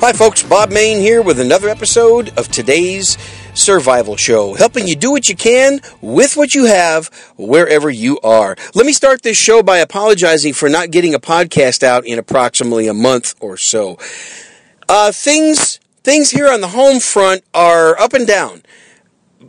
Hi folks, Bob Main here with another episode of Today's Survival Show, helping you do what you can with what you have wherever you are. Let me start this show by apologizing for not getting a podcast out in approximately a month or so. Things here on the home front are up and down.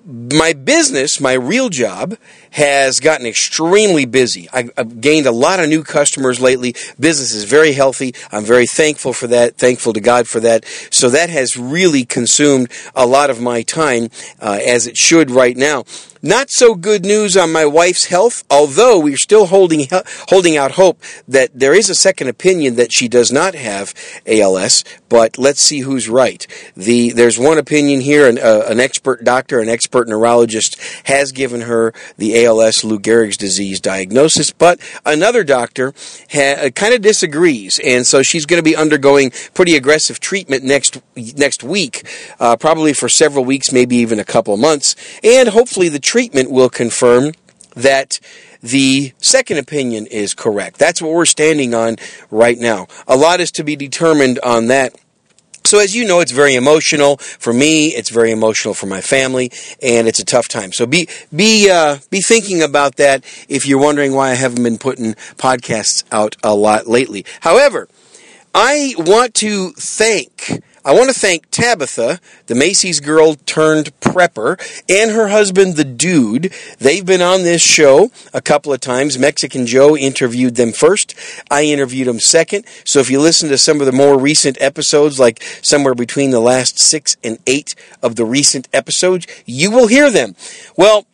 My business, my real job, has gotten extremely busy. I've gained a lot of new customers lately. Business is very healthy. I'm very thankful for that, thankful to God for that. So that has really consumed a lot of my time, as it should right now. Not so good news on my wife's health, although we're still holding out hope that there is a second opinion that she does not have ALS, but let's see who's right. There's one opinion here, an expert doctor, an expert neurologist has given her the ALS Lou Gehrig's disease diagnosis, but another doctor kind of disagrees, and so she's going to be undergoing pretty aggressive treatment next week, probably for several weeks, maybe even a couple months, and hopefully the treatment will confirm that the second opinion is correct. That's what we're standing on right now. A lot is to be determined on that. So as you know, it's very emotional for me, it's very emotional for my family, and it's a tough time. So be thinking about that if you're wondering why I haven't been putting podcasts out a lot lately. However, I want to thank Tabitha, the Macy's girl turned prepper, and her husband, the Dude. They've been on this show a couple of times. Mexican Joe interviewed them first. I interviewed them second. So if you listen to some of the more recent episodes, like somewhere between the last 6 and 8 of the recent episodes, you will hear them. Well,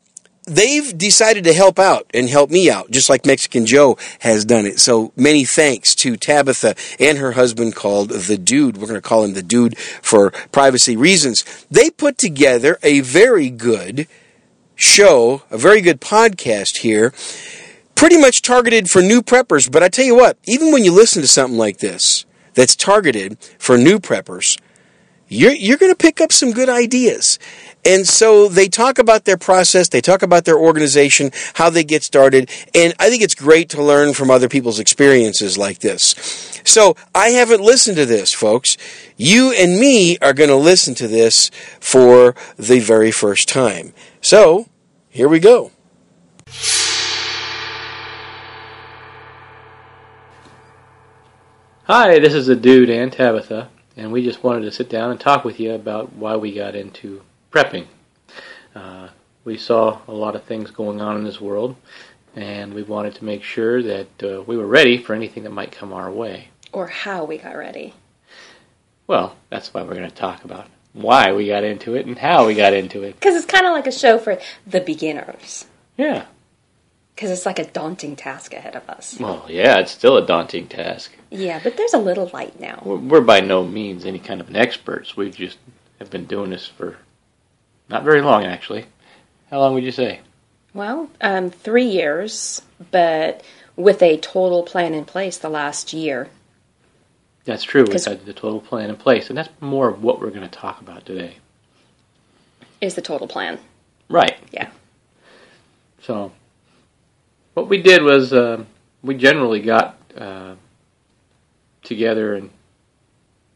they've decided to help out and help me out, just like Mexican Joe has done it. So many thanks to Tabitha and her husband called The Dude. We're going to call him The Dude for privacy reasons. They put together a very good show, a very good podcast here, pretty much targeted for new preppers. But I tell you what, even when you listen to something like this that's targeted for new preppers, you're going to pick up some good ideas. And so they talk about their process, they talk about their organization, how they get started, and I think it's great to learn from other people's experiences like this. So I haven't listened to this, folks. You and me are going to listen to this for the very first time. So here we go. Hi, this is The Dude and Tabitha, and we just wanted to sit down and talk with you about why we got into prepping. We saw a lot of things going on in this world, and we wanted to make sure that we were ready for anything that might come our way. Or how we got ready. Well, that's why we're going to talk about why we got into it and how we got into it. Because it's kind of like a show for the beginners. Yeah. Because it's like a daunting task ahead of us. Well, yeah, it's still a daunting task. Yeah, but there's a little light now. We're by no means any kind of an experts. We just have been doing this for not very long, actually. How long would you say? Well, 3 years, but with a total plan in place the last year. That's true. We've had the total plan in place, and that's more of what we're going to talk about today. Is the total plan. Right. Yeah. So what we did was we generally got together and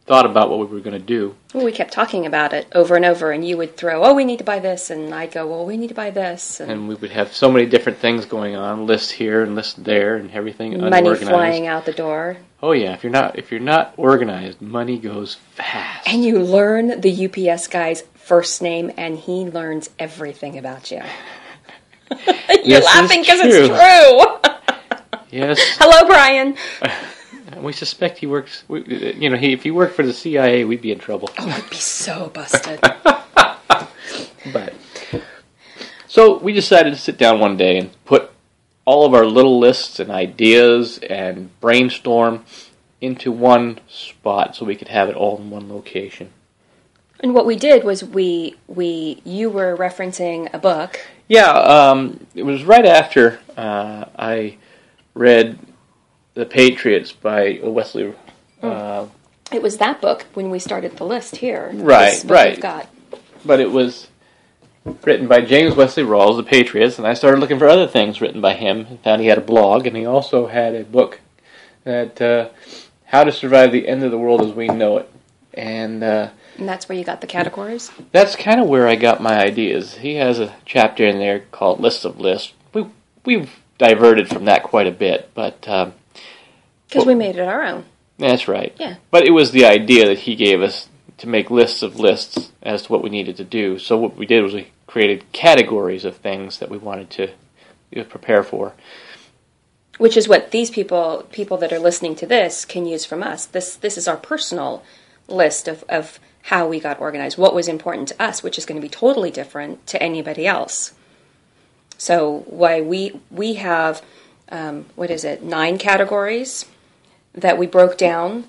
thought about what we were going to do. Well, we kept talking about it over and over, and you would throw, oh, we need to buy this, and I'd go, well, we need to buy this. And we would have so many different things going on, lists here and lists there, and everything unorganized. Money flying out the door. Oh, yeah. If you're not organized, money goes fast. And you learn the UPS guy's first name, and he learns everything about you. You're laughing because it's true. Yes. Hello, Brian. We suspect he works, if he worked for the CIA, we'd be in trouble. Oh, we'd be so busted. But so we decided to sit down one day and put all of our little lists and ideas and brainstorm into one spot so we could have it all in one location. And what we did was you were referencing a book. Yeah, it was right after I read The Patriots by Wesley. It was that book when we started the list here. Right. We've got. But it was written by James Wesley Rawls, The Patriots, and I started looking for other things written by him and found he had a blog, and he also had a book that How to Survive the End of the World As We Know It. And that's where you got the categories? That's kind of where I got my ideas. He has a chapter in there called List of Lists. We've diverted from that quite a bit, but... Because we made it our own. That's right. Yeah. But it was the idea that he gave us to make lists of lists as to what we needed to do. So what we did was we created categories of things that we wanted to prepare for. Which is what these people that are listening to this, can use from us. This is our personal list of how we got organized, what was important to us, which is going to be totally different to anybody else. So why we have, 9 categories that we broke down.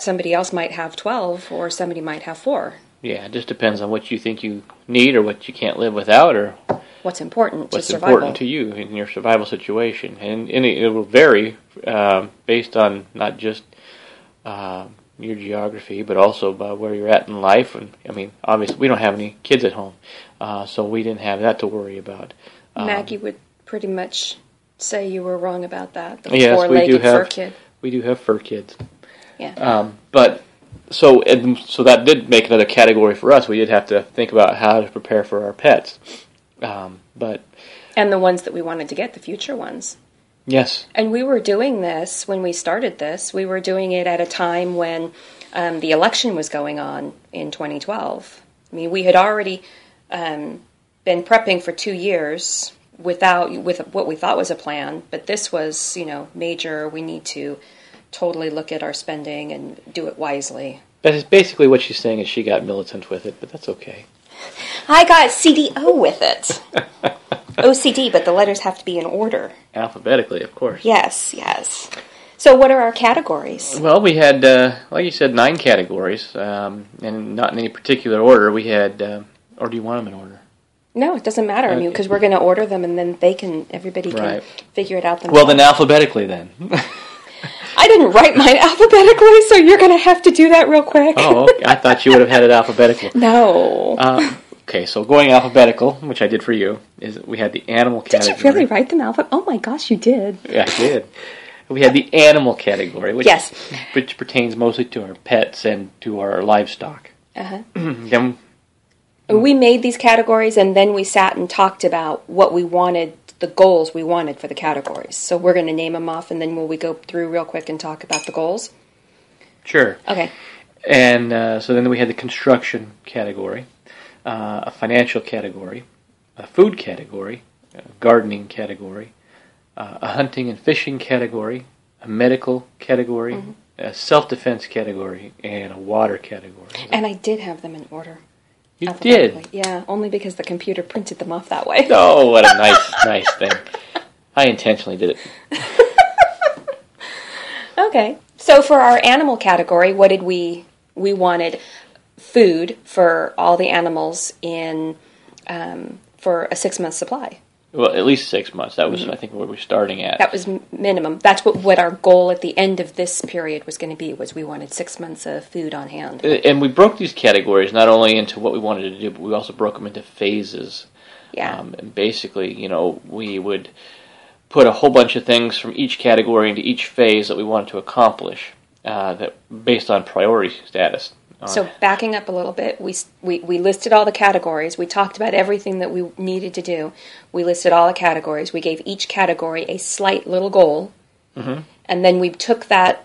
Somebody else might have 12, or somebody might have 4. Yeah, it just depends on what you think you need, or what you can't live without, or... What's important to survival. What's important to you in your survival situation. And it will vary based on not just your geography, but also by where you're at in life. And I mean, obviously, we don't have any kids at home, so we didn't have that to worry about. Maggie would pretty much say you were wrong about that. Yes, four-legged fur kid. We do have fur kids. Yeah. So that did make another category for us. We did have to think about how to prepare for our pets. And the ones that we wanted to get, the future ones. Yes. And we were doing this when we started this. We were doing it at a time when the election was going on in 2012. I mean, we had already been prepping for 2 years with what we thought was a plan, but this was, major. We need to totally look at our spending and do it wisely. That is basically what she's saying, is she got militant with it, but that's okay. I got CDO with it. OCD, but the letters have to be in order. Alphabetically, of course. Yes. So what are our categories? Well, we had, like you said, 9 categories, and not in any particular order. We had, or do you want them in order? No, it doesn't matter. Okay. I mean, because we're going to order them, and then everybody can figure it out themselves. Well, then alphabetically, then. I didn't write mine alphabetically, so you're going to have to do that real quick. Oh, okay. I thought you would have had it alphabetical. No. Okay, so going alphabetical, which I did for you, is we had the animal category. Did you really write them alphabetical? Oh my gosh, you did. Yeah, I did. We had the animal category, which pertains mostly to our pets and to our livestock. Uh-huh. Then, we made these categories, and then we sat and talked about what we wanted, the goals we wanted for the categories. So we're going to name them off, and then will we go through real quick and talk about the goals? Sure. Okay. And so then we had the construction category, a financial category, a food category, a gardening category, a hunting and fishing category, a medical category, mm-hmm. a self-defense category, and a water category. And I did have them in order. You did? Yeah, only because the computer printed them off that way. Oh, what a nice thing. I intentionally did it. Okay. So for our animal category, what did we wanted food for all the animals in for a 6-month supply. Well, at least 6 months. That was, mm-hmm. I think, where we were starting at. That was minimum. That's what our goal at the end of this period was going to be, was we wanted 6 months of food on hand. And we broke these categories not only into what we wanted to do, but we also broke them into phases. Yeah. And basically, we would put a whole bunch of things from each category into each phase that we wanted to accomplish, that based on priority status. So backing up a little bit, we listed all the categories. We talked about everything that we needed to do. We listed all the categories. We gave each category a slight little goal, mm-hmm. and then we took that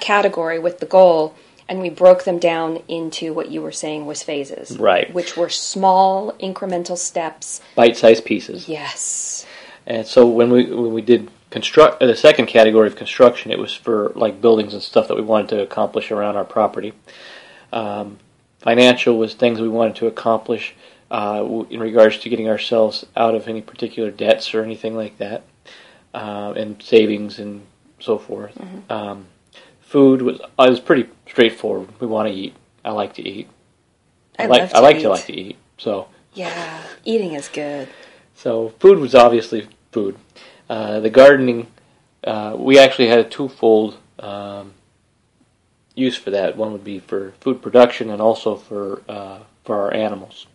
category with the goal, and we broke them down into what you were saying was phases, right? Which were small incremental steps, bite-sized pieces. Yes. And so when we did the second category of construction, it was for like buildings and stuff that we wanted to accomplish around our property. Financial was things we wanted to accomplish in regards to getting ourselves out of any particular debts or anything like that, and savings and so forth. Mm-hmm. Food was pretty straightforward. We want to eat. I like to eat. I like to eat. So yeah, eating is good. So food was obviously food. The gardening, we actually had a twofold use for that. One would be for food production, and also for our animals.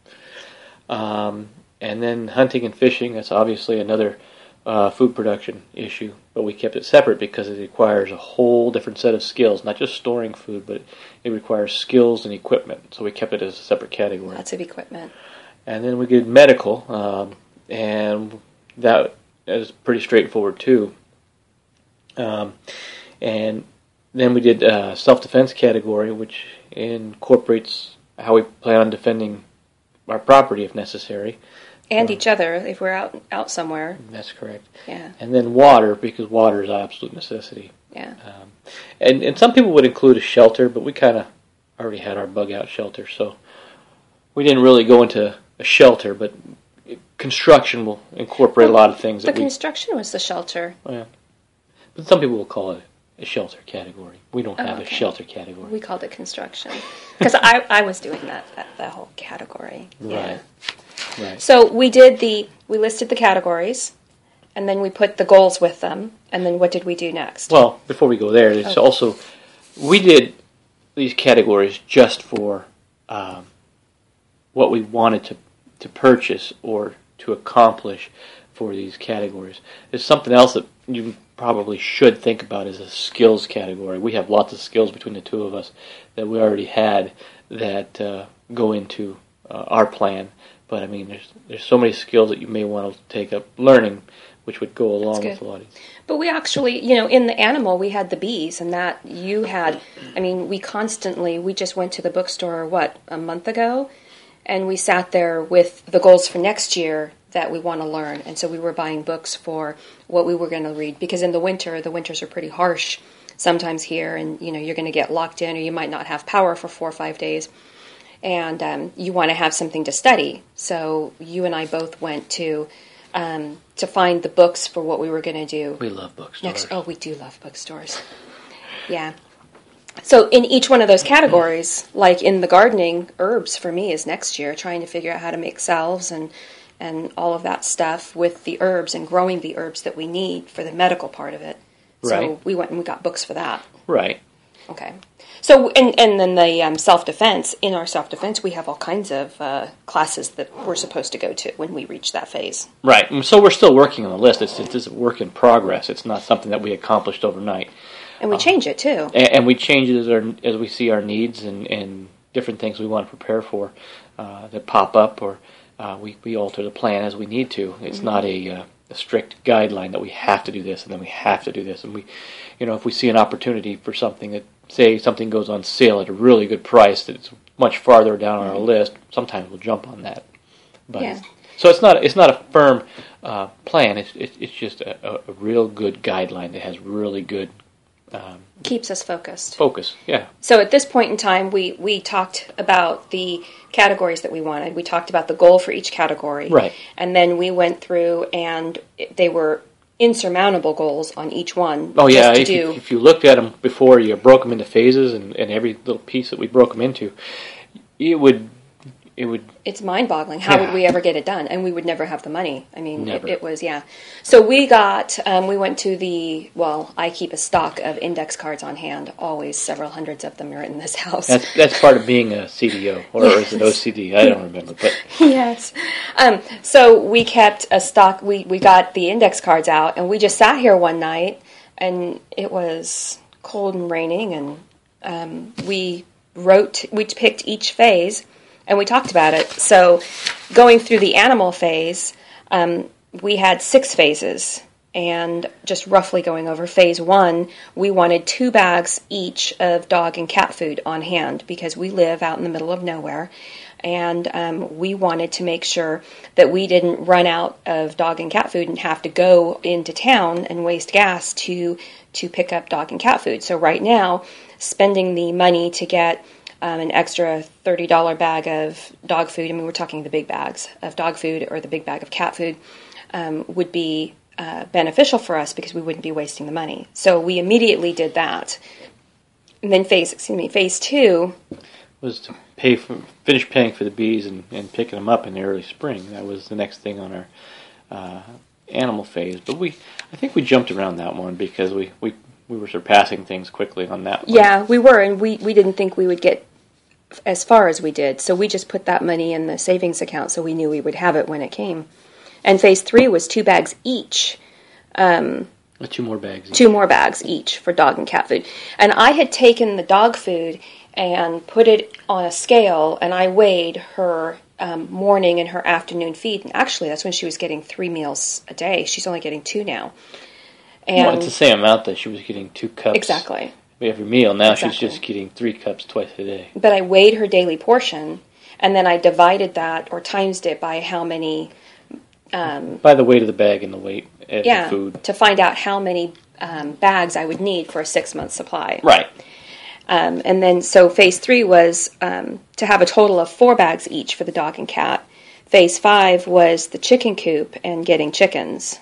And then hunting and fishing, that's obviously another food production issue, but we kept it separate because it requires a whole different set of skills, not just storing food, but it requires skills and equipment, so we kept it as a separate category. Lots of equipment. And then we did medical, and that is pretty straightforward too. And then we did self-defense category, which incorporates how we plan on defending our property if necessary. And each other if we're out somewhere. That's correct. Yeah. And then water, because water is an absolute necessity. Yeah. And some people would include a shelter, but we kind of already had our bug-out shelter, so we didn't really go into a shelter, but construction will incorporate a lot of things. But construction was the shelter. Yeah. But some people will call it a shelter category. We don't have a shelter category. We called it construction. Because I was doing that whole category. Right. Yeah. Right. So we listed the categories, and then we put the goals with them, and then what did we do next? Well, before we go there, it's also, we did these categories just for what we wanted to purchase or to accomplish for these categories. There's something else that you probably should think about is a skills category. We have lots of skills between the two of us that we already had that go into our plan. But I mean, there's so many skills that you may want to take up learning, which would go along with a lot of these. But we actually, in the animal, we had the bees, and that you had. I mean, we just went to the bookstore, a month ago, and we sat there with the goals for next year that we want to learn. And so we were buying books for what we were going to read. Because in the winters are pretty harsh sometimes here. And, you're going to get locked in or you might not have power for 4 or 5 days. And you want to have something to study. So you and I both went to find the books for what we were going to do. We love bookstores. We do love bookstores. Yeah. So in each one of those categories, like in the gardening, herbs for me is next year, trying to figure out how to make salves and all of that stuff with the herbs and growing the herbs that we need for the medical part of it. Right. So we went and we got books for that. Right. Okay. So, and then the self-defense, in our self-defense, we have all kinds of classes that we're supposed to go to when we reach that phase. Right. And so we're still working on the list. It's a work in progress. It's not something that we accomplished overnight. And we change it, too. And we change it as we see our needs and different things we want to prepare for that pop up, or we alter the plan as we need to. It's not a strict guideline that we have to do this and then we have to do this. And we, if we see an opportunity for something that, say something goes on sale at a really good price that's much farther down on our list, sometimes we'll jump on that. But yeah. So it's not a firm plan. It's just a real good guideline that has really good... keeps us focused. Focus, yeah. So at this point in time, we talked about the categories that we wanted. We talked about the goal for each category. Right. And then we went through, and they were insurmountable goals on each one. Oh, yeah. If you looked at them before, you broke them into phases, and every little piece that we broke them into, it's mind-boggling. How would we ever get it done? And we would never have the money. I mean, it was, yeah. So we got, we went to I keep a stock of index cards on hand, always several hundreds of them are in this house. That's part of being a CDO, or is it OCD? I don't remember. But yes. So we kept a stock, we got the index cards out, and we just sat here one night, and it was cold and raining, and we picked each phase, and we talked about it. So going through the animal phase, we had 6 phases. And just roughly going over phase 1, we wanted 2 bags each of dog and cat food on hand because we live out in the middle of nowhere. And we wanted to make sure that we didn't run out of dog and cat food and have to go into town and waste gas to pick up dog and cat food. So right now, spending the money to get an extra $30 bag of dog food, I mean, we're talking the big bags of dog food or the big bag of cat food, would be beneficial for us because we wouldn't be wasting the money. So we immediately did that. And then phase 2... was to finish paying for the bees and picking them up in the early spring. That was the next thing on our animal phase. But I think we jumped around that one because we were surpassing things quickly on that one. Yeah, we were, and we didn't think we would get as far as we did. So we just put that money in the savings account so we knew we would have it when it came. And phase 3 was 2 bags each Two more bags each. 2 more bags each for dog and cat food. And I had taken the dog food and put it on a scale, and I weighed her morning and her afternoon feed. And actually, that's when she was getting 3 meals a day. She's only getting 2 now. And well, it's the same amount that she was getting 2 cups. Exactly. Every meal. Now exactly. She's just getting 3 cups twice a day. But I weighed her daily portion, and then I divided that or times it by how many... by the weight of the bag and the weight of the food. To find out how many bags I would need for a 6-month supply. Right. And then, so phase 3 was to have a total of 4 bags each for the dog and cat. Phase 5 was the chicken coop and getting chickens.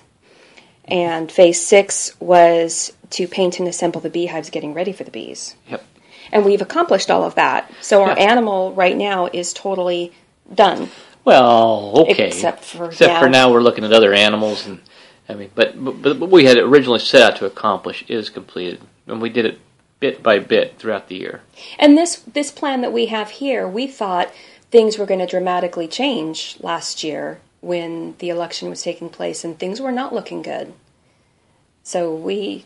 And phase 6 was to paint and assemble the beehives, getting ready for the bees. Yep. And we've accomplished all of that. So our animal right now is totally done. Well, okay. Except for now, we're looking at other animals, and I mean, but what we had originally set out to accomplish is completed, and we did it bit by bit throughout the year. And this plan that we have here, we thought things were going to dramatically change last year when the election was taking place, and things were not looking good. So we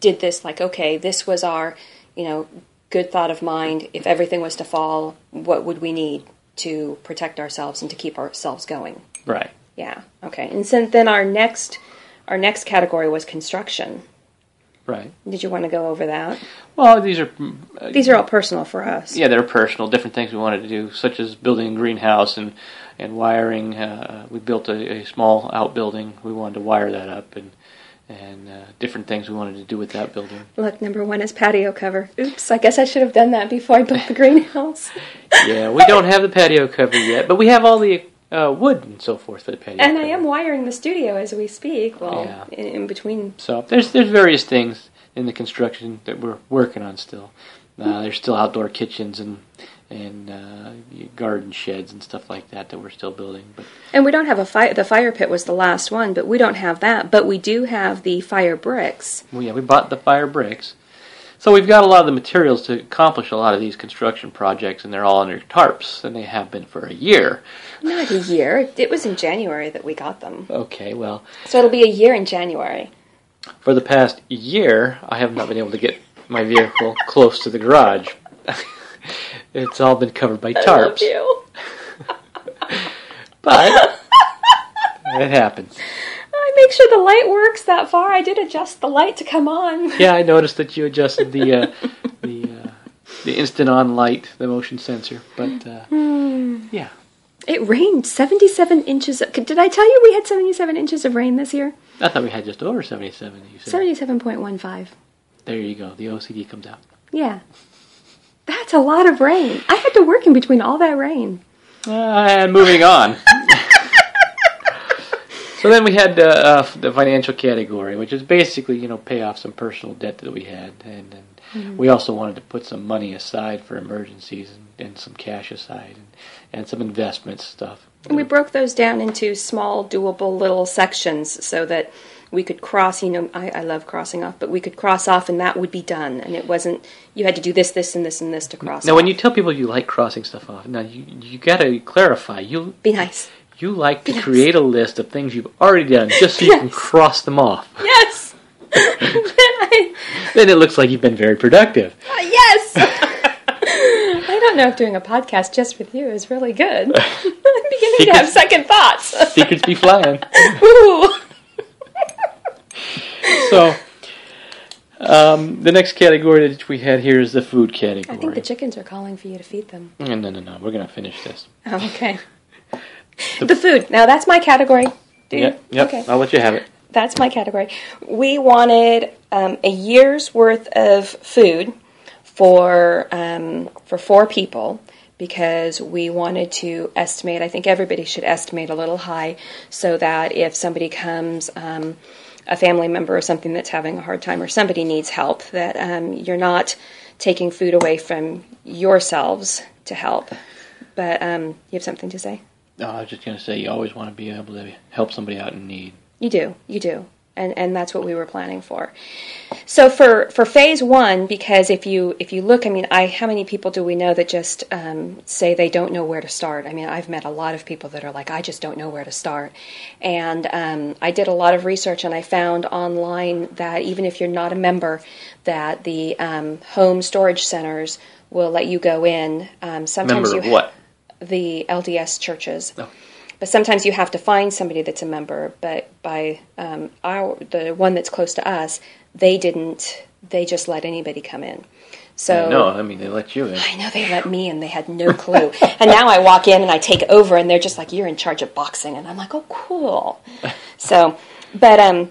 did this like, okay, this was our good thought of mind. If everything was to fall, what would we need to protect ourselves and to keep ourselves going? Right. Yeah. Okay. And so then our next category was construction. Right. Did you want to go over that? Well, these are all personal for us. Yeah, they're personal. Different things we wanted to do, such as building a greenhouse and wiring. We built a small outbuilding. We wanted to wire that up and different things we wanted to do with that building. Look, number 1 is patio cover. Oops, I guess I should have done that before I built the greenhouse. Yeah, we don't have the patio cover yet, but we have all the wood and so forth for the patio cover. I am wiring the studio as we speak, in between. So there's various things in the construction that we're working on still. There's still outdoor kitchens and garden sheds and stuff like that we're still building. But. And we don't have the fire pit was the last one, but we don't have that. But we do have the fire bricks. Well, yeah, we bought the fire bricks. So we've got a lot of the materials to accomplish a lot of these construction projects, and they're all under tarps, and they have been for a year. Not a year. It was in January that we got them. Okay, well... So it'll be a year in January. For the past year, I have not been able to get my vehicle close to the garage. It's all been covered by tarps. I love you. But it happens. I make sure the light works that far. I did adjust the light to come on. Yeah, I noticed that you adjusted the instant on light, the motion sensor. But yeah, it rained 77 inches. Did I tell you we had 77 inches of rain this year? I thought we had just over 77. You said 77.15. There you go. The OCD comes out. Yeah. That's a lot of rain. I had to work in between all that rain. And moving on. So then we had the financial category, which is basically, pay off some personal debt that we had. And mm-hmm. we also wanted to put some money aside for emergencies and some cash aside and some investment stuff. And we broke those down into small, doable little sections so that we could cross, I love crossing off, but we could cross off and that would be done. And it wasn't, you had to do this, this, and this, and this to cross off. Now, when you tell people you like crossing stuff off, now you got to clarify. You be nice. You like to create a list of things you've already done just so you can cross them off. Yes. Then it looks like you've been very productive. Yes. I don't know if doing a podcast just with you is really good. I'm beginning to have second thoughts. Secrets be flying. Ooh. So, the next category that we had here is the food category. I think the chickens are calling for you to feed them. No. We're going to finish this. Oh, okay. The food. Now, that's my category. Yep. Okay. I'll let you have it. That's my category. We wanted a year's worth of food for 4 people because we wanted to estimate. I think everybody should estimate a little high so that if somebody comes... a family member or something that's having a hard time or somebody needs help, that you're not taking food away from yourselves to help. But you have something to say? No, I was just going to say you always want to be able to help somebody out in need. You do. And that's what we were planning for. So for phase one, because if you look, I mean, how many people do we know that just say they don't know where to start? I mean, I've met a lot of people that are like, I just don't know where to start. And I did a lot of research, and I found online that even if you're not a member, that the home storage centers will let you go in. Sometimes member of what? The LDS churches. Oh. But sometimes you have to find somebody that's a member. But by the one that's close to us, they didn't. They just let anybody come in. So no, I mean, they let you in. I know, they let me in. They had no clue. And now I walk in and I take over, and they're just like, "You're in charge of boxing," and I'm like, "Oh, cool." So, but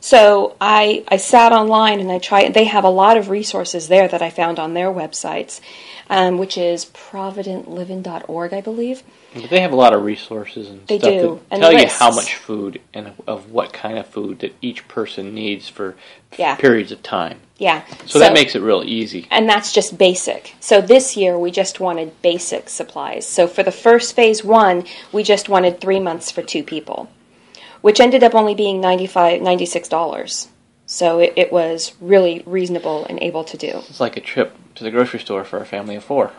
so I sat online and I tried. They have a lot of resources there that I found on their websites, which is providentliving.org, I believe. But they have a lot of resources and they stuff do. That tell you how much food and of what kind of food that each person needs for periods of time. Yeah. So that makes it real easy. And that's just basic. So this year we just wanted basic supplies. So for the first phase one, we just wanted 3 months for two people, which ended up only being $96. So it was really reasonable and able to do. It's like a trip to the grocery store for a family of four.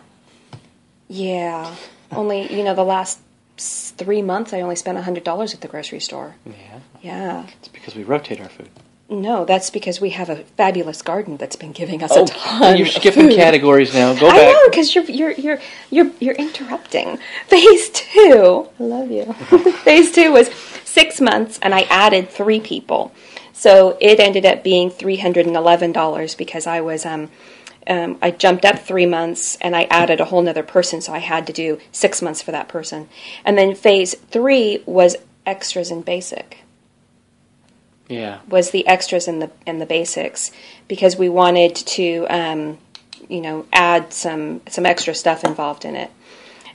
Yeah. Only, you know, the last 3 months I only spent $100 at the grocery store. Yeah. Yeah. It's because we rotate our food. No, that's because we have a fabulous garden that's been giving us a ton. You're skipping categories now. Go back. I know, because you're interrupting. Phase two. I love you. Phase two was 6 months, and I added three people, so it ended up being $311 because I was I jumped up 3 months and I added a whole nother person, so I had to do 6 months for that person. And then phase three was extras and basic. Yeah, was the extras and the basics, because we wanted to, add some extra stuff involved in it.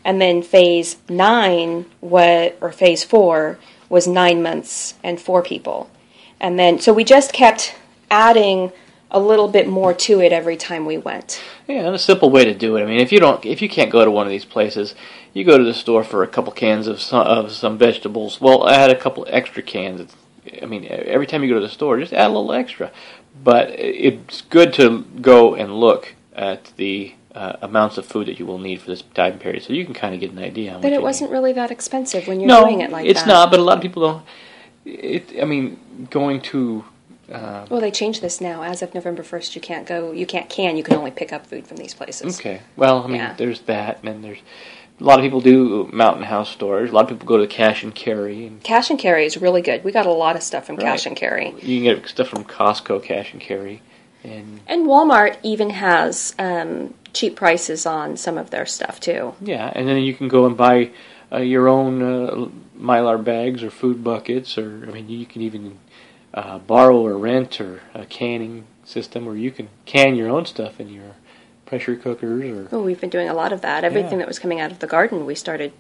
And then phase phase four was 9 months and four people, and then so we just kept adding a little bit more to it every time we went. Yeah, and a simple way to do it. I mean, if you can't go to one of these places, you go to the store for a couple cans of some vegetables. Well, add a couple extra cans. Every time you go to the store, just add a little extra. But it's good to go and look at the amounts of food that you will need for this time period, so you can kind of get an idea. But it wasn't really that expensive when you're doing it like that. No, it's not, but a lot of people don't. Going to... well, they changed this now. As of November 1st, you can't go... You can only pick up food from these places. Okay. Well, there's that, and then there's... A lot of people do mountain house stores. A lot of people go to Cash and Carry. Cash and Carry is really good. We got a lot of stuff from Cash and Carry. You can get stuff from Costco, Cash and Carry. And Walmart even has cheap prices on some of their stuff, too. Yeah, and then you can go and buy your own Mylar bags or food buckets. You can even borrow or rent or a canning system where you can can your own stuff in your... pressure cookers or... Oh, we've been doing a lot of that. Everything that was coming out of the garden, we started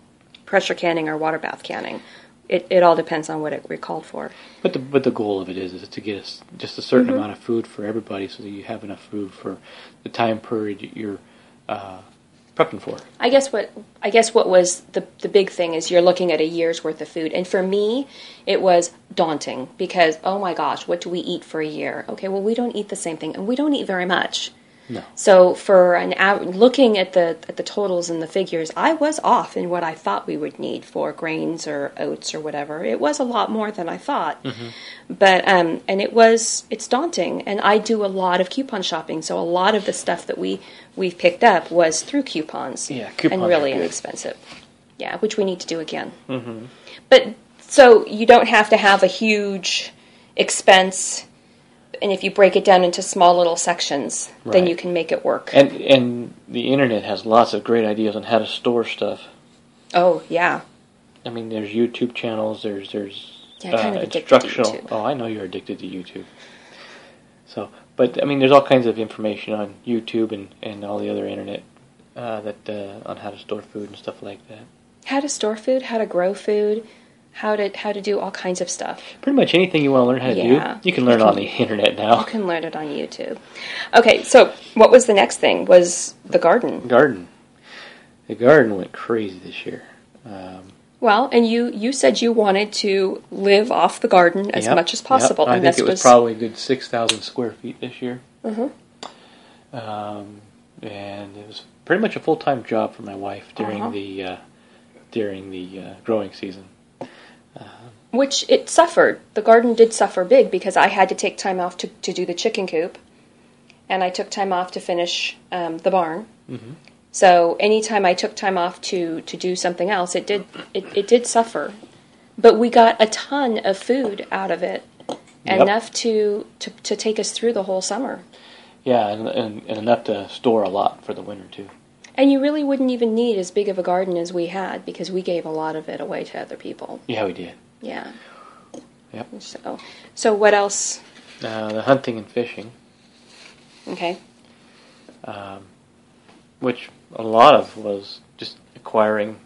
pressure canning or water bath canning. It all depends on what it called for. But the goal of it is to get just a certain amount of food for everybody, so that you have enough food for the time period you're prepping for. I guess what was the big thing is you're looking at a year's worth of food, and for me it was daunting because, oh my gosh, what do we eat for a year? Okay, well, we don't eat the same thing, and we don't eat very much. No. So for looking at the totals and the figures, I was off in what I thought we would need for grains or oats or whatever. It was a lot more than I thought, but and it's daunting. And I do a lot of coupon shopping, so a lot of the stuff that we've picked up was through coupons. Yeah, coupons and really inexpensive. Yeah, which we need to do again. Mm-hmm. But so you don't have to have a huge expense. And if you break it down into small little sections, then you can make it work. And the internet has lots of great ideas on how to store stuff. Oh yeah. I mean, there's YouTube channels. There's kind of instructional. To YouTube. Oh, I know you're addicted to YouTube. So, but I mean, there's all kinds of information on YouTube and all the other internet on how to store food and stuff like that. How to store food. How to grow food. How to do all kinds of stuff. Pretty much anything you want to learn how to do, you can learn on the internet now. You can learn it on YouTube. Okay, so what was the next thing? Was the garden. The garden went crazy this year. Well, and you said you wanted to live off the garden as much as possible. Yep. I think it was probably a good 6,000 square feet this year. Mm-hmm. And it was pretty much a full-time job for my wife during the growing season. Which it suffered. The garden did suffer big because I had to take time off to do the chicken coop. And I took time off to finish the barn. Mm-hmm. So anytime I took time off to do something else, it did suffer. But we got a ton of food out of it, enough to take us through the whole summer. Yeah, and enough to store a lot for the winter, too. And you really wouldn't even need as big of a garden as we had, because we gave a lot of it away to other people. Yeah, we did. Yeah. Yep. So what else? The hunting and fishing. Okay. Which a lot of was just acquiring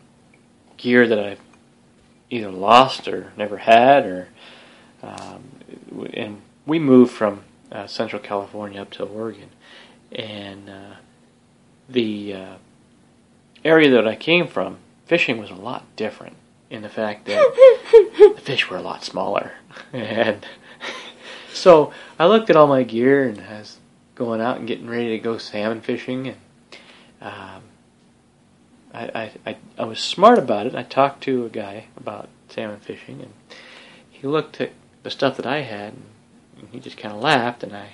gear that I either lost or never had, or and we moved from Central California up to Oregon, and the area that I came from, fishing was a lot different in the fact that the fish were a lot smaller, and so I looked at all my gear and I was going out and getting ready to go salmon fishing, and I was smart about it. I talked to a guy about salmon fishing, and he looked at the stuff that I had, and he just kind of laughed, and I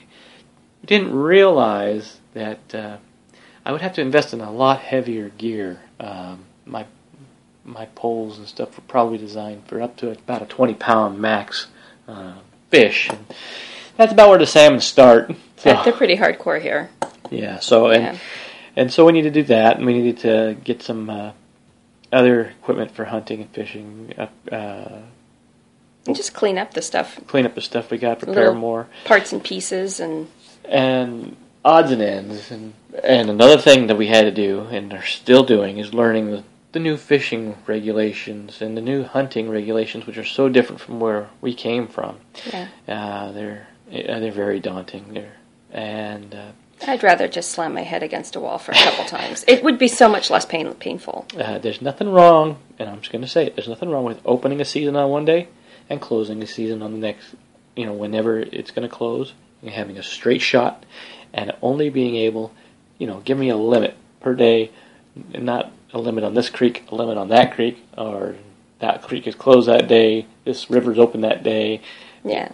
didn't realize that I would have to invest in a lot heavier gear. My poles and stuff were probably designed for up to about a 20-pound max fish, and that's about where the salmon start. So. They're pretty hardcore here. Yeah, so... And so we needed to do that, and we needed to get some other equipment for hunting and fishing. Just clean up the stuff. Clean up the stuff we got, prepare more. Parts and pieces and odds and ends. And another thing that we had to do, and are still doing, is learning the new fishing regulations and the new hunting regulations, which are so different from where we came from. Yeah. They're very daunting there. And... I'd rather just slam my head against a wall for a couple times. It would be so much less painful. There's nothing wrong, and I'm just going to say it, there's nothing wrong with opening a season on one day and closing a season on the next, whenever it's going to close, and having a straight shot, and only being able, give me a limit per day, and not a limit on this creek, a limit on that creek, or that creek is closed that day, this river's open that day. Yeah.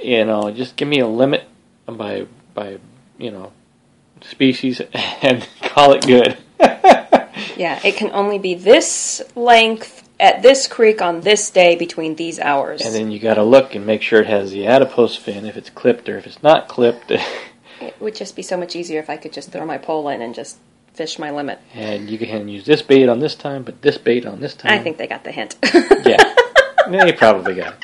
Just give me a limit by species and call it good. Yeah, it can only be this length at this creek on this day between these hours. And then you got to look and make sure it has the adipose fin, if it's clipped or if it's not clipped. It would just be so much easier if I could just throw my pole in and just fish my limit. And you can use this bait on this time, but this bait on this time. I think they got the hint. Yeah, they probably got it.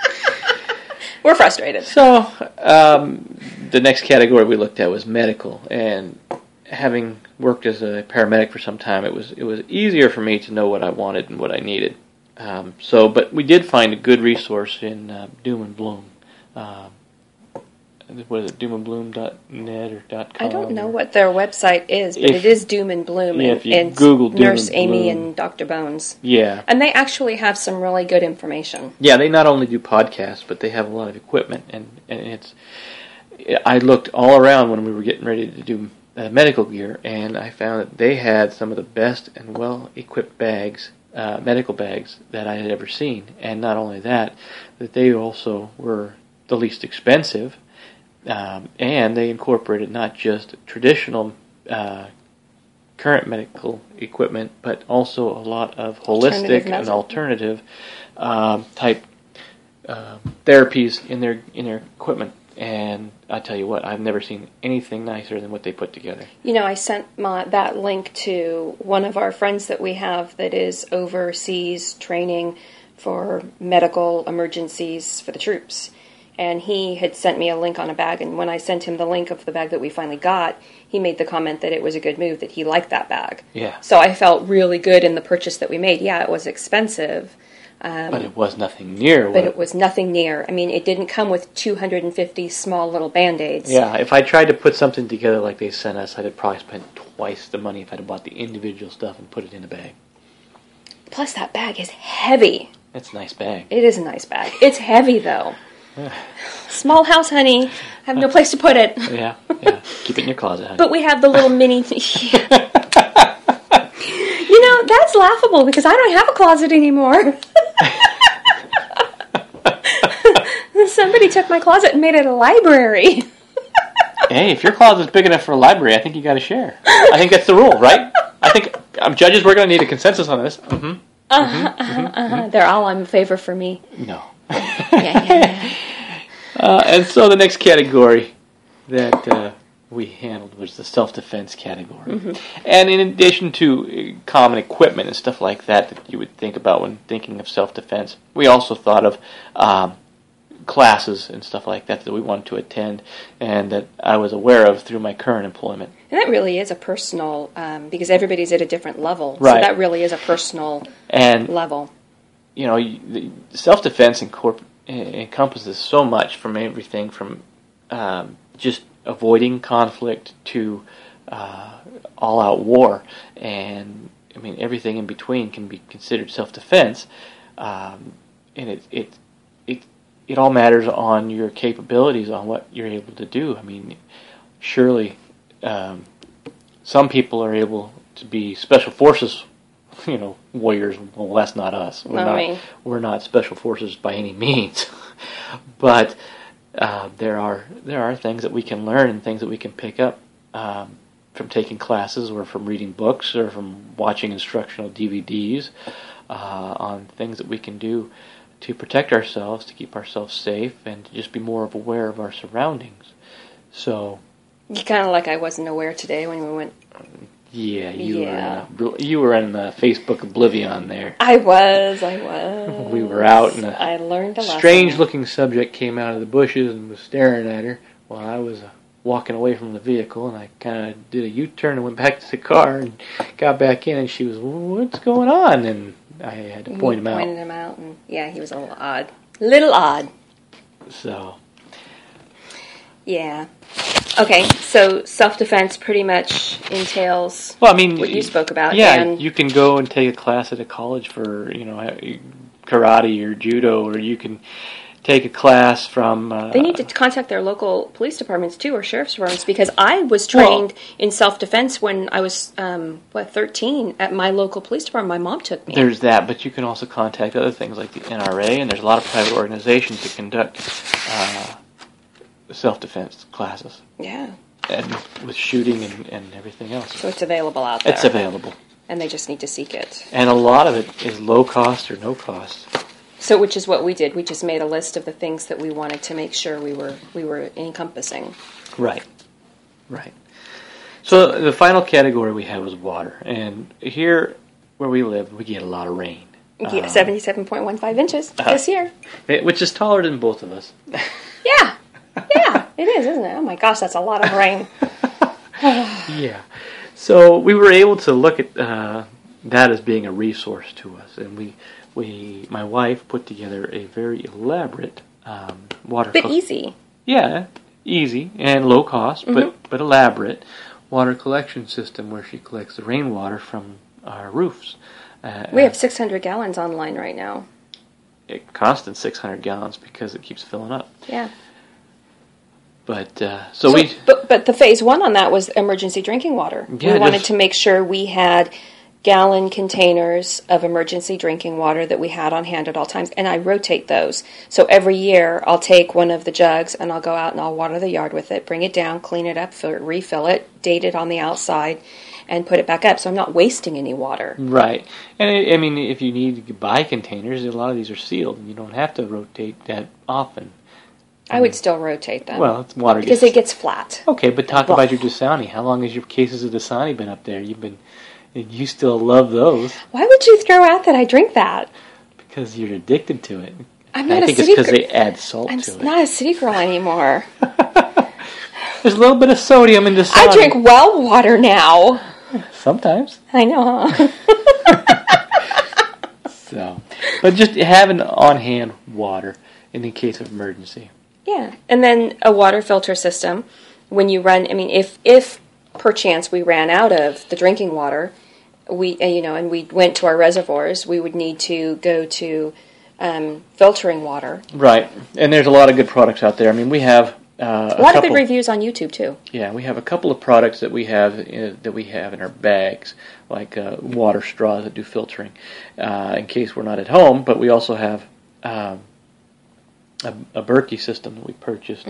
We're frustrated. So, the next category we looked at was medical, and having worked as a paramedic for some time, it was easier for me to know what I wanted and what I needed. But we did find a good resource in Doom and Bloom. What is it, doomandbloom.net or .com? I don't know what their website is, but it is Doom and Bloom. Yeah, if you Google Doom and Bloom. Nurse Amy and Dr. Bones. Yeah. And they actually have some really good information. Yeah, they not only do podcasts, but they have a lot of equipment. And it's. I looked all around when we were getting ready to do medical gear, and I found that they had some of the best and well-equipped bags, medical bags, that I had ever seen. And not only that, that they also were the least expensive. And they incorporated not just traditional current medical equipment, but also a lot of holistic and alternative type therapies in their equipment. And I tell you what, I've never seen anything nicer than what they put together. I sent that link to one of our friends that we have that is overseas training for medical emergencies for the troops. And he had sent me a link on a bag, and when I sent him the link of the bag that we finally got, he made the comment that it was a good move, that he liked that bag. Yeah. So I felt really good in the purchase that we made. Yeah, it was expensive. But it was nothing near. It was nothing near. I mean, it didn't come with 250 small little Band-Aids. Yeah, if I tried to put something together like they sent us, I'd have probably spent twice the money if I'd have bought the individual stuff and put it in a bag. Plus, that bag is heavy. It's a nice bag. It is a nice bag. It's heavy, though. Yeah. Small house, honey. I have no place to put it. Yeah, yeah. Keep it in your closet, honey. But we have the little mini... You know, that's laughable because I don't have a closet anymore. Somebody took my closet and made it a library. Hey, if your closet's big enough for a library, I think you got to share. I think that's the rule, right? I think judges, we're going to need a consensus on this. Mm-hmm. They're all in favor for me. No. Yeah. And so the next category that we handled was the self-defense category. Mm-hmm. And in addition to common equipment and stuff like that that you would think about when thinking of self-defense, we also thought of classes and stuff like that that we wanted to attend and that I was aware of through my current employment. And that really is a personal, because everybody's at a different level. Right. So that really is a personal level. You know, self-defense encompasses so much from everything from just avoiding conflict to all-out war. And, I mean, everything in between can be considered self-defense. And it all matters on your capabilities, on what you're able to do. I mean, surely some people are able to be special forces, you know, warriors. Well, that's not us. We're not special forces by any means. But there are things that we can learn and things that we can pick up from taking classes or from reading books or from watching instructional DVDs on things that we can do to protect ourselves, to keep ourselves safe, and to just be more of aware of our surroundings. So, you kind of like I wasn't aware today when we went. Yeah, you were in the Facebook oblivion there. I was. We were out, and I learned a strange-looking subject came out of the bushes and was staring at her while I was walking away from the vehicle, and I kind of did a U-turn and went back to the car and got back in, and she was, "What's going on?" and I had to point him out. Pointed him out, and yeah, he was a little odd. So. Yeah. Okay, so self-defense pretty much entails what you spoke about. Yeah, and you can go and take a class at a college for, you know, karate or judo, or you can take a class from... they need to contact their local police departments, too, or sheriff's departments, because I was trained in self-defense when I was, 13, at my local police department. My mom took me. There's that, but you can also contact other things like the NRA, and there's a lot of private organizations that conduct self-defense classes. Yeah. And with shooting and everything else. So it's available out there. It's available. And they just need to seek it. And a lot of it is low cost or no cost. So, which is what we did. We just made a list of the things that we wanted to make sure we were encompassing. Right. So the final category we had was water, and here where we live, we get a lot of rain. Yeah, 77.15 inches this year, which is taller than both of us. Yeah, it is, isn't it? Oh my gosh, that's a lot of rain. Yeah. So we were able to look at that as being a resource to us, and my wife put together a very elaborate watercolor. But easy. Yeah, easy and low cost, but elaborate water collection system where she collects the rainwater from our roofs. We have 600 gallons online right now. A constant 600 gallons because it keeps filling up. Yeah. But But the phase one on that was emergency drinking water. Yeah, we wanted to make sure we had gallon containers of emergency drinking water that we had on hand at all times, and I rotate those. So every year I'll take one of the jugs and I'll go out and I'll water the yard with it, bring it down, clean it up, refill it, date it on the outside, and put it back up. So I'm not wasting any water. Right. And I mean, if you need to buy containers, a lot of these are sealed, and you don't have to rotate that often. I would still rotate them. Well, it's water. Because it gets flat. Okay, but talk about your Dasani. How long has your cases of Dasani been up there? You still love those. Why would you throw out that I drink that? Because you're addicted to it. I think it's because they add salt to it. I'm not a city girl anymore. There's a little bit of sodium in this. I drink well water now. Sometimes. I know, huh? So, but just having on-hand water in the case of emergency. Yeah, and then a water filter system. When you run, I mean, if perchance we ran out of the drinking water, we went to our reservoirs, we would need to go to filtering water. Right. And there's a lot of good products out there. I mean, we have a lot of good reviews on YouTube, too. Yeah, we have a couple of products that we have in our bags, like water straws that do filtering, in case we're not at home. But we also have a Berkey system that we purchased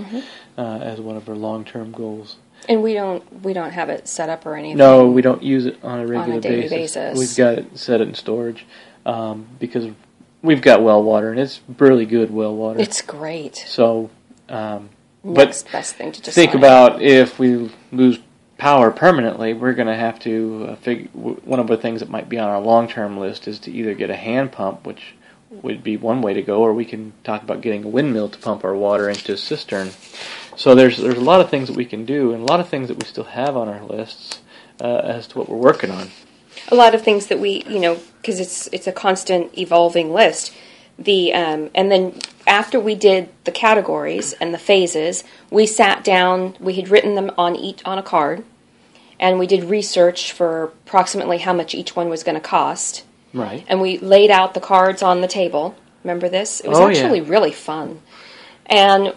as one of our long-term goals. And we don't have it set up or anything. No, we don't use it on a regular basis. We've got it set in storage because we've got well water, and it's really good well water. It's great. So, next best thing to just think about if we lose power permanently, we're going to have to figure. One of the things that might be on our long-term list is to either get a hand pump, which would be one way to go, or we can talk about getting a windmill to pump our water into a cistern. So there's a lot of things that we can do, and a lot of things that we still have on our lists as to what we're working on. A lot of things that we, because it's a constant evolving list. And then after we did the categories and the phases, we sat down, we had written them on a card, and we did research for approximately how much each one was going to cost. Right. And we laid out the cards on the table. Remember this? It was actually really fun. And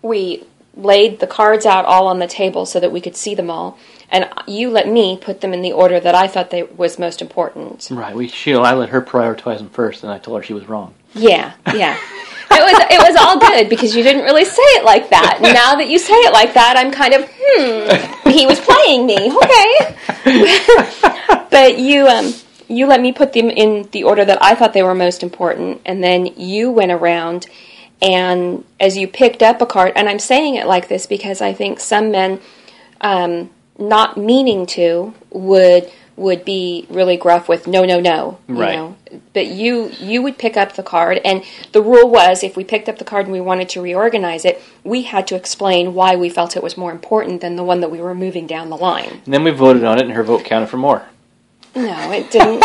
we laid the cards out all on the table so that we could see them all. And you let me put them in the order that I thought they was most important. Right. I let her prioritize them first, and I told her she was wrong. Yeah. It was all good because you didn't really say it like that. Now that you say it like that, I'm kind of, he was playing me. Okay. But you let me put them in the order that I thought they were most important, and then you went around, and as you picked up a card, and I'm saying it like this because I think some men, not meaning to, would be really gruff with no, right. But you would pick up the card, and the rule was if we picked up the card and we wanted to reorganize it, we had to explain why we felt it was more important than the one that we were moving down the line. And then we voted on it, and her vote counted for more. No, it didn't.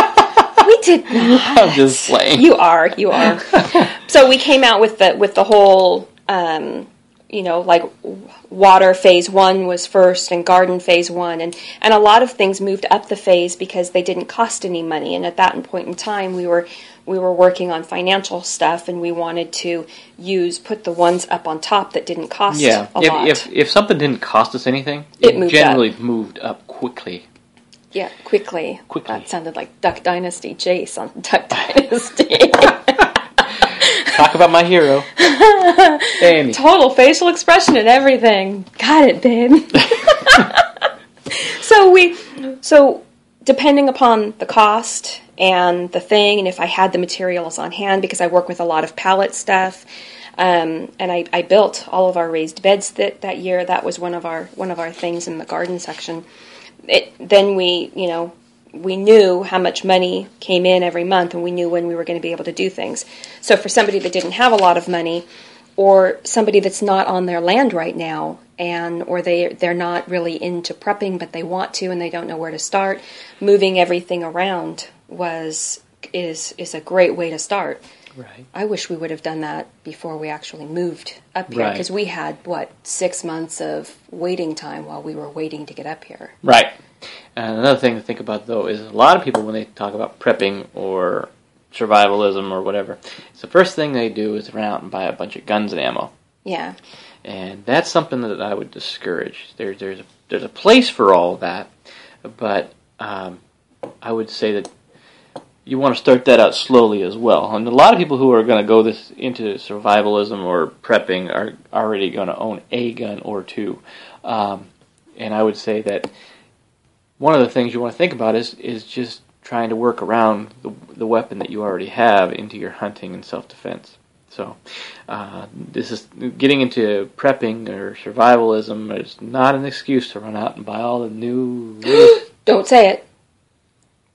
We did not. I'm just playing. You are. So we came out with the whole, like water phase 1 was first and garden phase 1. And a lot of things moved up the phase because they didn't cost any money. And at that point in time, we were working on financial stuff, and we wanted to put the ones up on top that didn't cost a lot. If something didn't cost us anything, it generally moved up quickly. Yeah, quickly. That sounded like Duck Dynasty Jace on Duck Dynasty. Talk about my hero. Amy. Total facial expression and everything. Got it, babe. So depending upon the cost and the thing, and if I had the materials on hand, because I work with a lot of pallet stuff, and I built all of our raised beds that year. That was one of our things in the garden section. Then we knew how much money came in every month, and we knew when we were going to be able to do things. So for somebody that didn't have a lot of money, or somebody that's not on their land right now, or they're not really into prepping, but they want to, and they don't know where to start, moving everything around is a great way to start. Right. I wish we would have done that before we actually moved up here, because we had, 6 months of waiting time while we were waiting to get up here. Right. And another thing to think about, though, is a lot of people, when they talk about prepping or survivalism or whatever, it's the first thing they do is run out and buy a bunch of guns and ammo. Yeah. And that's something that I would discourage. There's a place for all that, but I would say that you want to start that out slowly as well. And a lot of people who are going to go into survivalism or prepping are already going to own a gun or two. And I would say that one of the things you want to think about is just trying to work around the weapon that you already have into your hunting and self-defense. So this is getting into prepping or survivalism is not an excuse to run out and buy all the new... Don't say it.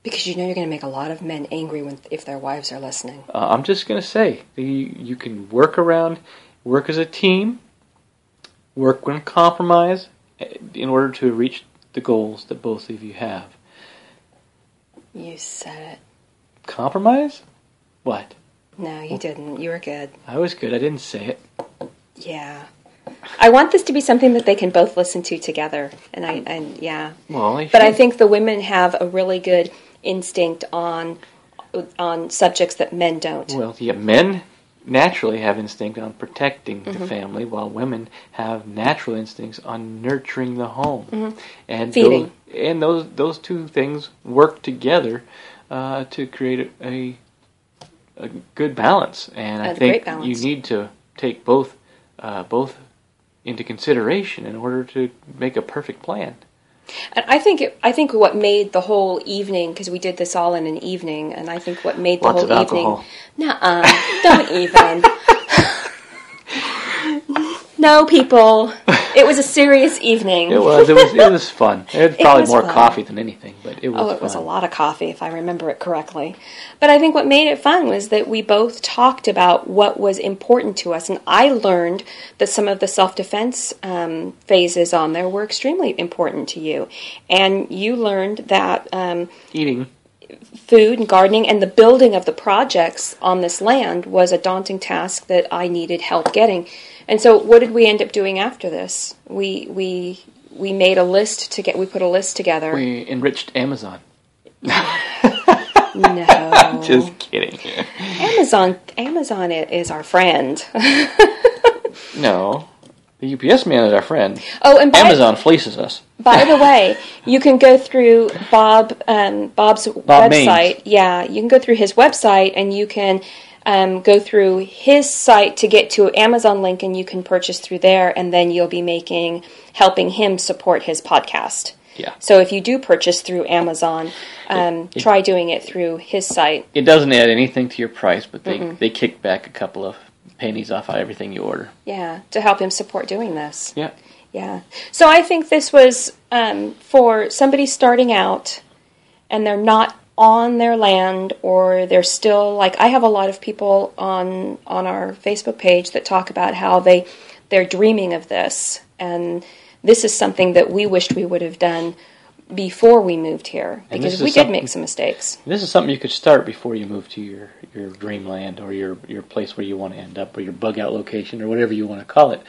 Because you're going to make a lot of men angry if their wives are listening. I'm just going to say, you can work as a team, work with compromise, in order to reach the goals that both of you have. You said it. Compromise? What? No, you didn't. You were good. I was good. I didn't say it. Yeah. I want this to be something that they can both listen to together. Well, I think the women have a really good instinct on on subjects that men don't. Well, yeah, men naturally have instinct on protecting the family, while women have natural instincts on nurturing the home. And feeding. Those two things work together to create a good balance. And I think you need to take both into consideration in order to make a perfect plan. And I think what made the whole evening, because we did this all in an evening, and I think what made the whole evening. Nuh-uh, don't even. No, people. It was a serious evening. It was fun. It was probably more coffee than anything, but it was fun. Oh, it was a lot of coffee, if I remember it correctly. But I think what made it fun was that we both talked about what was important to us, and I learned that some of the self-defense phases on there were extremely important to you. And you learned that... eating. Food and gardening and the building of the projects on this land was a daunting task that I needed help getting. And so what did we end up doing after this? We made a list we put a list together. We enriched Amazon. No. I'm just kidding. Amazon is our friend. No. The UPS man is our friend. Oh, and Amazon fleeces us. By the way, you can go through Bob website. Main's. Yeah, you can go through his website and you can go through his site to get to an Amazon link, and you can purchase through there, and then you'll be helping him support his podcast. Yeah. So if you do purchase through Amazon, try doing it through his site. It doesn't add anything to your price, but they kick back a couple of pennies off everything you order. Yeah, to help him support doing this. Yeah. Yeah. So I think this was for somebody starting out, and they're not on their land, or they're still, like, I have a lot of people on our Facebook page that talk about how they're dreaming of this, and this is something that we wished we would have done before we moved here, because we did make some mistakes. This is something you could start before you move to your dreamland, or your place where you want to end up, or your bug out location, or whatever you want to call it.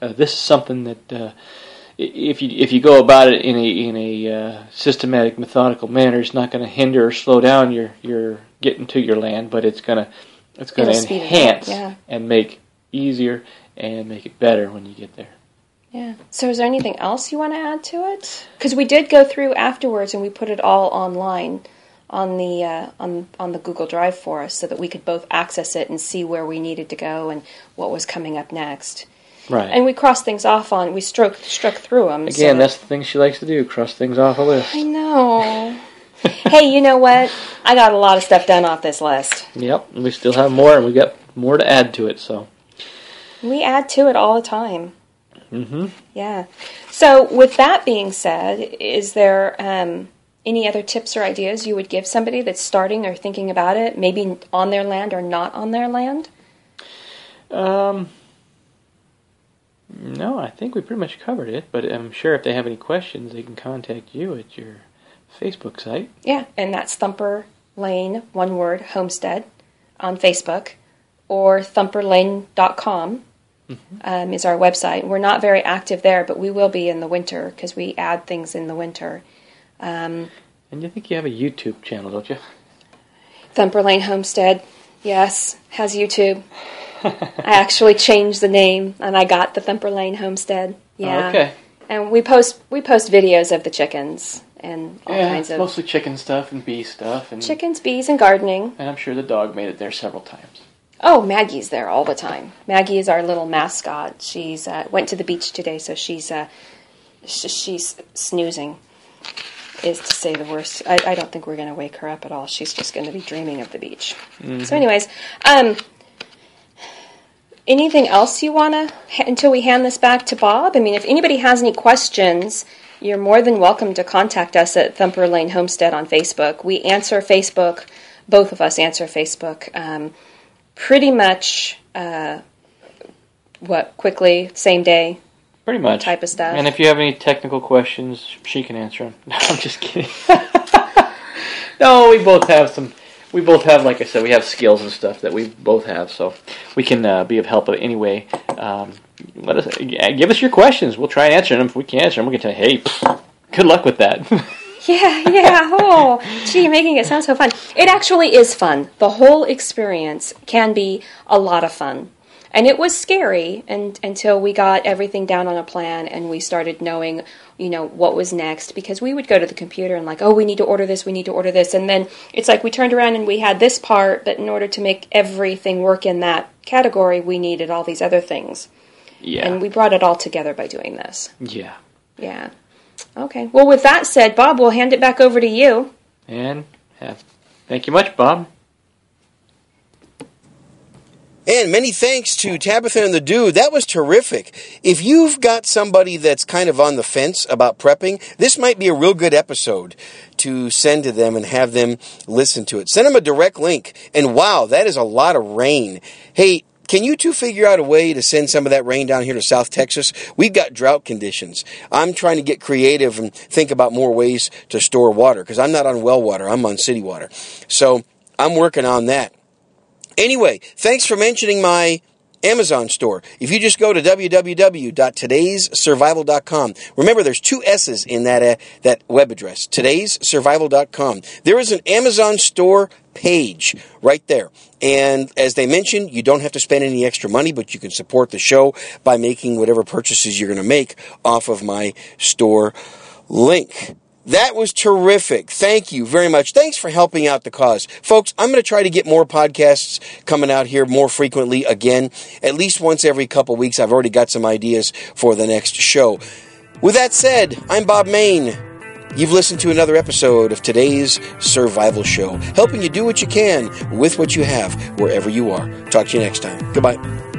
This is something that if you go about it in a systematic, methodical manner, it's not going to hinder or slow down your getting to your land, but it's going to enhance and make easier and make it better when you get there. Yeah. So is there anything else you want to add to it? Because we did go through afterwards and we put it all online on the on the Google Drive for us, so that we could both access it and see where we needed to go and what was coming up next. Right. And we crossed things off on. We struck through them. Again, that's the thing she likes to do: cross things off a list. I know. Hey, you know what? I got a lot of stuff done off this list. Yep. And we still have more, and we got more to add to it. So we add to it all the time. Mm-hmm. Yeah. So, with that being said, is there any other tips or ideas you would give somebody that's starting or thinking about it, maybe on their land or not on their land? No, I think we pretty much covered it, but I'm sure if they have any questions, they can contact you at your Facebook site. Yeah, and that's Thumper Lane, one word, Homestead on Facebook, or ThumperLane.com. Is our website. We're not very active there, but we will be in the winter, because we add things in the winter. And you think you have a YouTube channel, don't you? Thumper Lane Homestead, yes, has YouTube. I actually changed the name, and I got the Thumper Lane Homestead. Yeah. Oh, okay. And we post videos of the chickens and all kinds of... mostly chicken stuff and bee stuff. And chickens, bees, and gardening. And I'm sure the dog made it there several times. Oh, Maggie's there all the time. Maggie is our little mascot. She's went to the beach today, so she's snoozing, is to say the worst. I don't think we're going to wake her up at all. She's just going to be dreaming of the beach. Mm-hmm. So anyways, anything else you want to, until we hand this back to Bob? I mean, if anybody has any questions, you're more than welcome to contact us at Thumper Lane Homestead on Facebook. We answer Facebook. Both of us answer Facebook pretty much, quickly, same day? Pretty much. Type of stuff. And if you have any technical questions, she can answer them. No, I'm just kidding. No, we both have, like I said, we have skills and stuff that we both have, so we can be of help anyway. Give us your questions. We'll try and answer them. If we can't answer them, we can tell you, hey, good luck with that. Yeah. Oh, gee, making it sound so fun. It actually is fun. The whole experience can be a lot of fun. And it was scary until we got everything down on a plan and we started knowing, you know, what was next. Because we would go to the computer and like, oh, we need to order this. And then it's like we turned around and we had this part, but in order to make everything work in that category, we needed all these other things. Yeah. And we brought it all together by doing this. Yeah. Yeah. Okay. Well, with that said, Bob, we'll hand it back over to you. Thank you much, Bob. And many thanks to Tabitha and the Dude. That was terrific. If you've got somebody that's kind of on the fence about prepping, this might be a real good episode to send to them and have them listen to it. Send them a direct link. And wow, that is a lot of rain. Hey, can you two figure out a way to send some of that rain down here to South Texas? We've got drought conditions. I'm trying to get creative and think about more ways to store water because I'm not on well water. I'm on city water. So I'm working on that. Anyway, thanks for mentioning my Amazon store. If you just go to www.todayssurvival.com, remember there's two S's in that web address, todayssurvival.com. There is an Amazon store page right there. And as they mentioned, you don't have to spend any extra money, but you can support the show by making whatever purchases you're going to make off of my store link. That was terrific. Thank you very much. Thanks for helping out the cause. Folks, I'm going to try to get more podcasts coming out here more frequently again, at least once every couple weeks. I've already got some ideas for the next show. With that said, I'm Bob Main. You've listened to another episode of Today's Survival Show, helping you do what you can with what you have wherever you are. Talk to you next time. Goodbye.